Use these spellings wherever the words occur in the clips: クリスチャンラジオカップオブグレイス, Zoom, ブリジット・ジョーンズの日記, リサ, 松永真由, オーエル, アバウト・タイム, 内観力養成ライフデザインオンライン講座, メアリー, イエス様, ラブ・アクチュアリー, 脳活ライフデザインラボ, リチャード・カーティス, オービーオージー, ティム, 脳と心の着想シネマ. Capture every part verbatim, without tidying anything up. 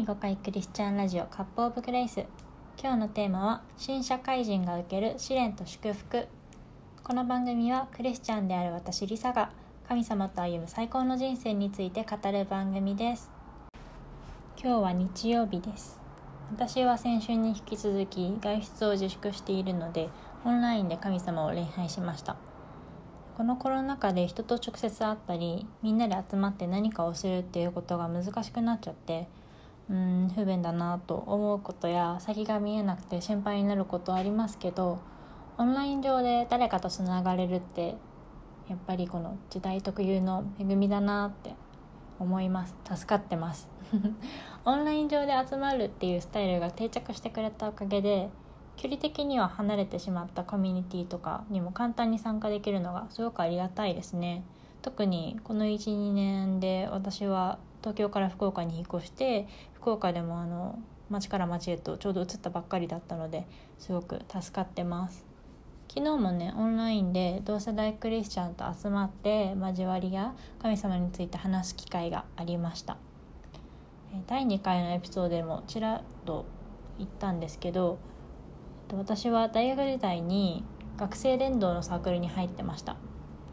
だいごかいクリスチャンラジオカップオブグレイス。今日のテーマは新社会人が受ける試練と祝福。この番組はクリスチャンである私リサが神様と歩む最高の人生について語る番組です。今日は日曜日です。私は先週に引き続き外出を自粛しているのでオンラインで神様を礼拝しました。このコロナ禍で人と直接会ったりみんなで集まって何かをするっていうことが難しくなっちゃってうーん不便だなと思うことや先が見えなくて心配になることはありますけど、オンライン上で誰かとつながれるってやっぱりこの時代特有の恵みだなって思います。助かってますオンライン上で集まるっていうスタイルが定着してくれたおかげで距離的には離れてしまったコミュニティとかにも簡単に参加できるのがすごくありがたいですね。特にこの いち、にねんで私は東京から福岡に引っ越して福岡でもあの町から町へとちょうど移ったばっかりだったのですごく助かってます。昨日もねオンラインで同世代クリスチャンと集まって交わりや神様について話す機会がありました。だいにかいのエピソードでもちらっと言ったんですけど、私は大学時代に学生連動のサークルに入ってました。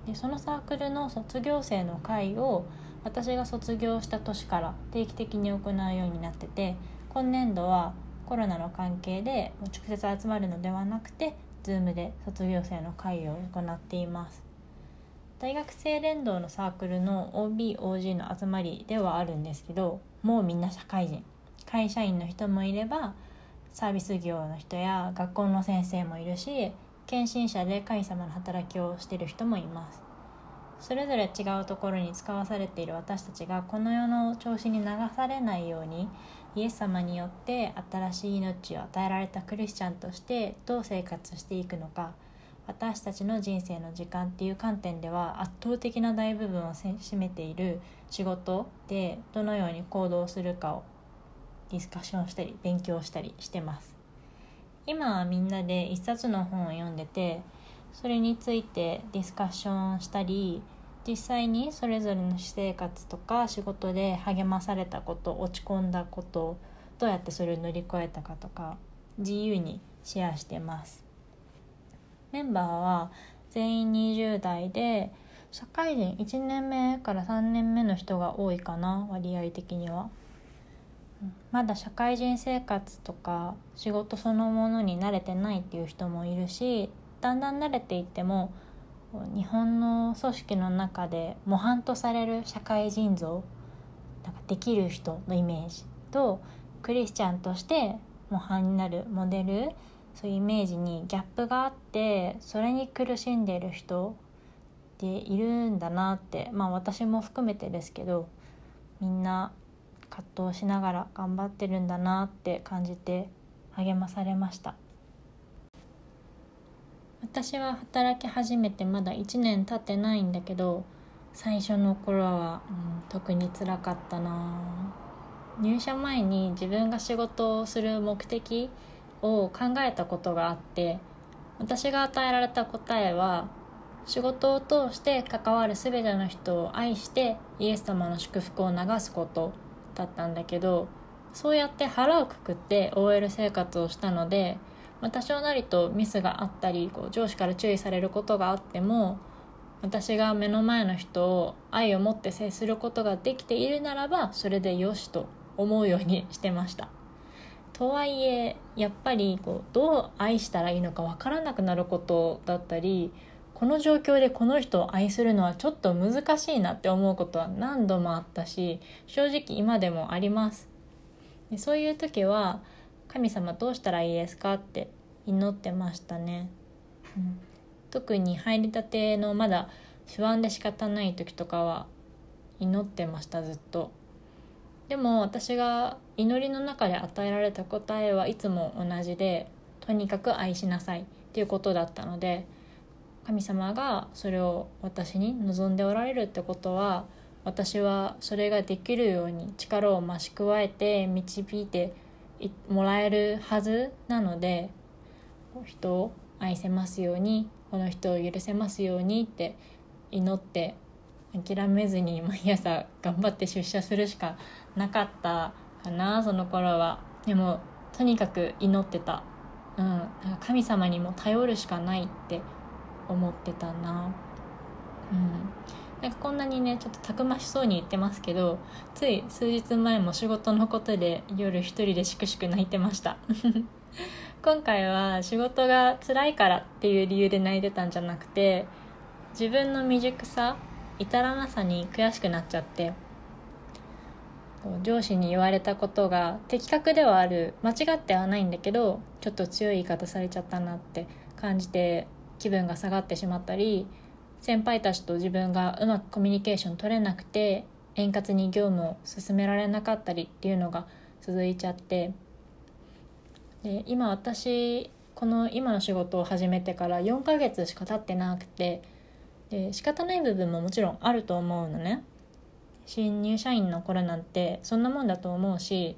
でそのサークルの卒業生の会を私が卒業した年から定期的に行うようになってて、今年度はコロナの関係で直接集まるのではなくて Zoom で卒業生の会を行っています。大学生連動のサークルの オービーオージー の集まりではあるんですけど、もうみんな社会人、会社員の人もいればサービス業の人や学校の先生もいるし、献身者で神様の働きをしている人もいます。それぞれ違うところに使わされている私たちがこの世の調子に流されないように、イエス様によって新しい命を与えられたクリスチャンとしてどう生活していくのか、私たちの人生の時間っていう観点では圧倒的な大部分を占めている仕事でどのように行動するかをディスカッションしたり勉強したりしてます。今はみんなで一冊の本を読んでて、それについてディスカッションしたり、実際にそれぞれの私生活とか仕事で励まされたこと、落ち込んだこと、どうやってそれを乗り越えたかとか自由にシェアしてます。メンバーは全員にじゅうだいで、社会人いちねんめからさんねんめの人が多いかな、割合的には。まだ社会人生活とか仕事そのものに慣れてないっていう人もいるし、だんだん慣れていっても日本の組織の中で模範とされる社会人像、なんかできる人のイメージとクリスチャンとして模範になるモデル、そういうイメージにギャップがあって、それに苦しんでいる人っているんだなって、まあ、私も含めてですけど、みんな葛藤しながら頑張ってるんだなって感じて励まされました。私は働き始めてまだいちねん経ってないんだけど、最初の頃は、うん、特に辛かったな。入社前に自分が仕事をする目的を考えたことがあって、私が与えられた答えは仕事を通して関わるすべての人を愛してイエス様の祝福を流すことだったんだけど、そうやって腹をくくって オーエル 生活をしたので、まあ、多少なりとミスがあったりこう上司から注意されることがあっても、私が目の前の人を愛を持って接することができているならばそれでよしと思うようにしてました。とはいえやっぱりこうどう愛したらいいのか分からなくなることだったり、この状況でこの人を愛するのはちょっと難しいなって思うことは何度もあったし、正直今でもあります。でそういう時は神様どうしたらいいですかって祈ってましたね、うん、特に入りたてのまだ不安で仕方ない時とかは祈ってました、ずっと。でも私が祈りの中で与えられた答えはいつも同じで、とにかく愛しなさいっていうことだったので、神様がそれを私に望んでおられるってことは、私はそれができるように力を増し加えて導いてもらえるはずなので、人を愛せますように、この人を許せますようにって祈って諦めずに毎朝頑張って出社するしかなかったかなその頃は。でもとにかく祈ってた、うん、なんか神様にも頼るしかないって思ってたな、うん、なんかこんなにねちょっとたくましそうに言ってますけど、つい数日前も仕事のことで夜一人でしくしく泣いてました今回は仕事が辛いからっていう理由で泣いてたんじゃなくて、自分の未熟さ、至らなさに悔しくなっちゃって、上司に言われたことが的確ではある、間違ってはないんだけどちょっと強い言い方されちゃったなって感じて気分が下がってしまったり、先輩たちと自分がうまくコミュニケーション取れなくて円滑に業務を進められなかったりっていうのが続いちゃって、で今私この今の仕事を始めてからよんかげつしか経ってなくて、で仕方ない部分ももちろんあると思うのね。新入社員の頃なんてそんなもんだと思うし、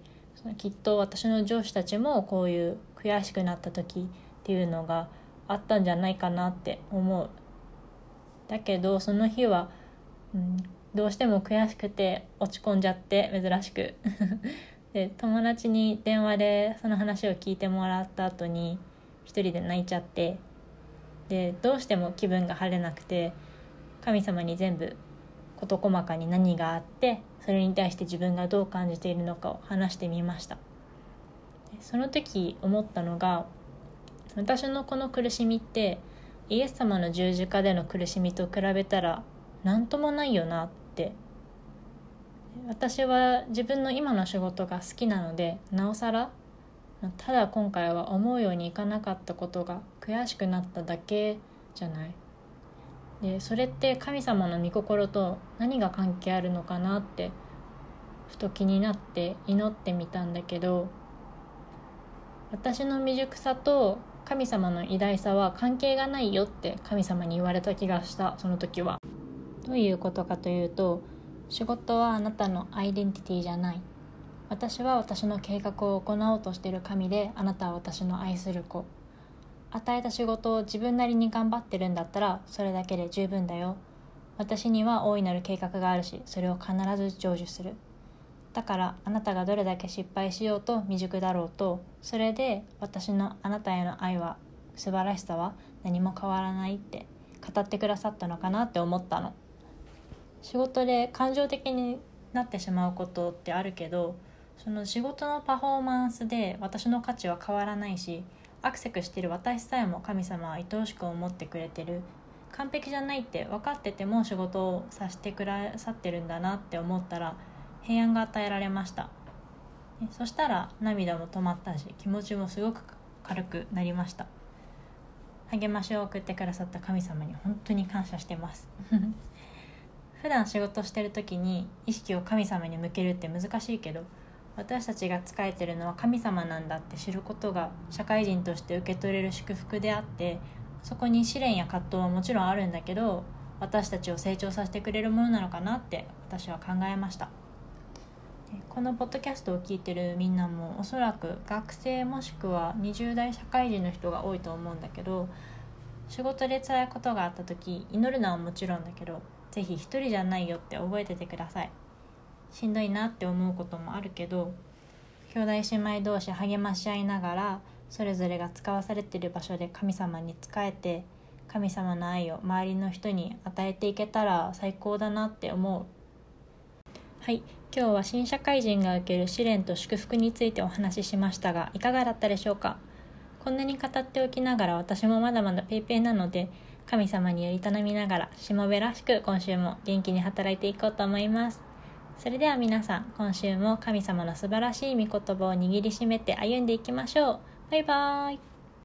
きっと私の上司たちもこういう悔しくなった時っていうのがあったんじゃないかなって思う。だけどその日は、うん、どうしても悔しくて落ち込んじゃって、珍しくで友達に電話でその話を聞いてもらった後に一人で泣いちゃって、でどうしても気分が晴れなくて、神様に全部事細かに何があって、それに対して自分がどう感じているのかを話してみました。その時思ったのが、私のこの苦しみってイエス様の十字架での苦しみと比べたら何ともないよなって。私は自分の今の仕事が好きなのでなおさら、ただ今回は思うようにいかなかったことが悔しくなっただけじゃない。でそれって神様の御心と何が関係あるのかなってふと気になって祈ってみたんだけど、私の未熟さと神様の偉大さは関係がないよって神様に言われた気がした、その時は。どういうことかというと、仕事はあなたのアイデンティティじゃない、私は私の計画を行おうとしている神で、あなたは私の愛する子、与えた仕事を自分なりに頑張ってるんだったらそれだけで十分だよ。私には大いなる計画があるし、それを必ず成就する。だからあなたがどれだけ失敗しようと未熟だろうと、それで私のあなたへの愛は、素晴らしさは何も変わらないって語ってくださったのかなって思ったの。仕事で感情的になってしまうことってあるけど、その仕事のパフォーマンスで私の価値は変わらないし、アクセクしてる私さえも神様は愛おしく思ってくれてる、完璧じゃないって分かってても仕事をさせてくださってるんだなって思ったら平安が与えられました。そしたら涙も止まったし、気持ちもすごく軽くなりました。励ましを送ってくださった神様に本当に感謝してます普段仕事してる時に意識を神様に向けるって難しいけど、私たちが仕えてるのは神様なんだって知ることが社会人として受け取れる祝福であって、そこに試練や葛藤はもちろんあるんだけど、私たちを成長させてくれるものなのかなって私は考えました。このポッドキャストを聞いてるみんなもおそらく学生もしくはにじゅう代社会人の人が多いと思うんだけど、仕事で辛いことがあった時祈るのはもちろんだけど、ぜひ一人じゃないよって覚えててください。しんどいなって思うこともあるけど、兄弟姉妹同士励まし合いながら、それぞれが使わされている場所で神様に仕えて、神様の愛を周りの人に与えていけたら最高だなって思う。はい、今日は新社会人が受ける試練と祝福についてお話ししましたが、いかがだったでしょうか。こんなに語っておきながら私もまだまだペイペイなので、神様により頼みながらしもべらしく今週も元気に働いていこうと思います。それでは皆さん、今週も神様の素晴らしい御言葉を握りしめて歩んでいきましょう。バイバーイ。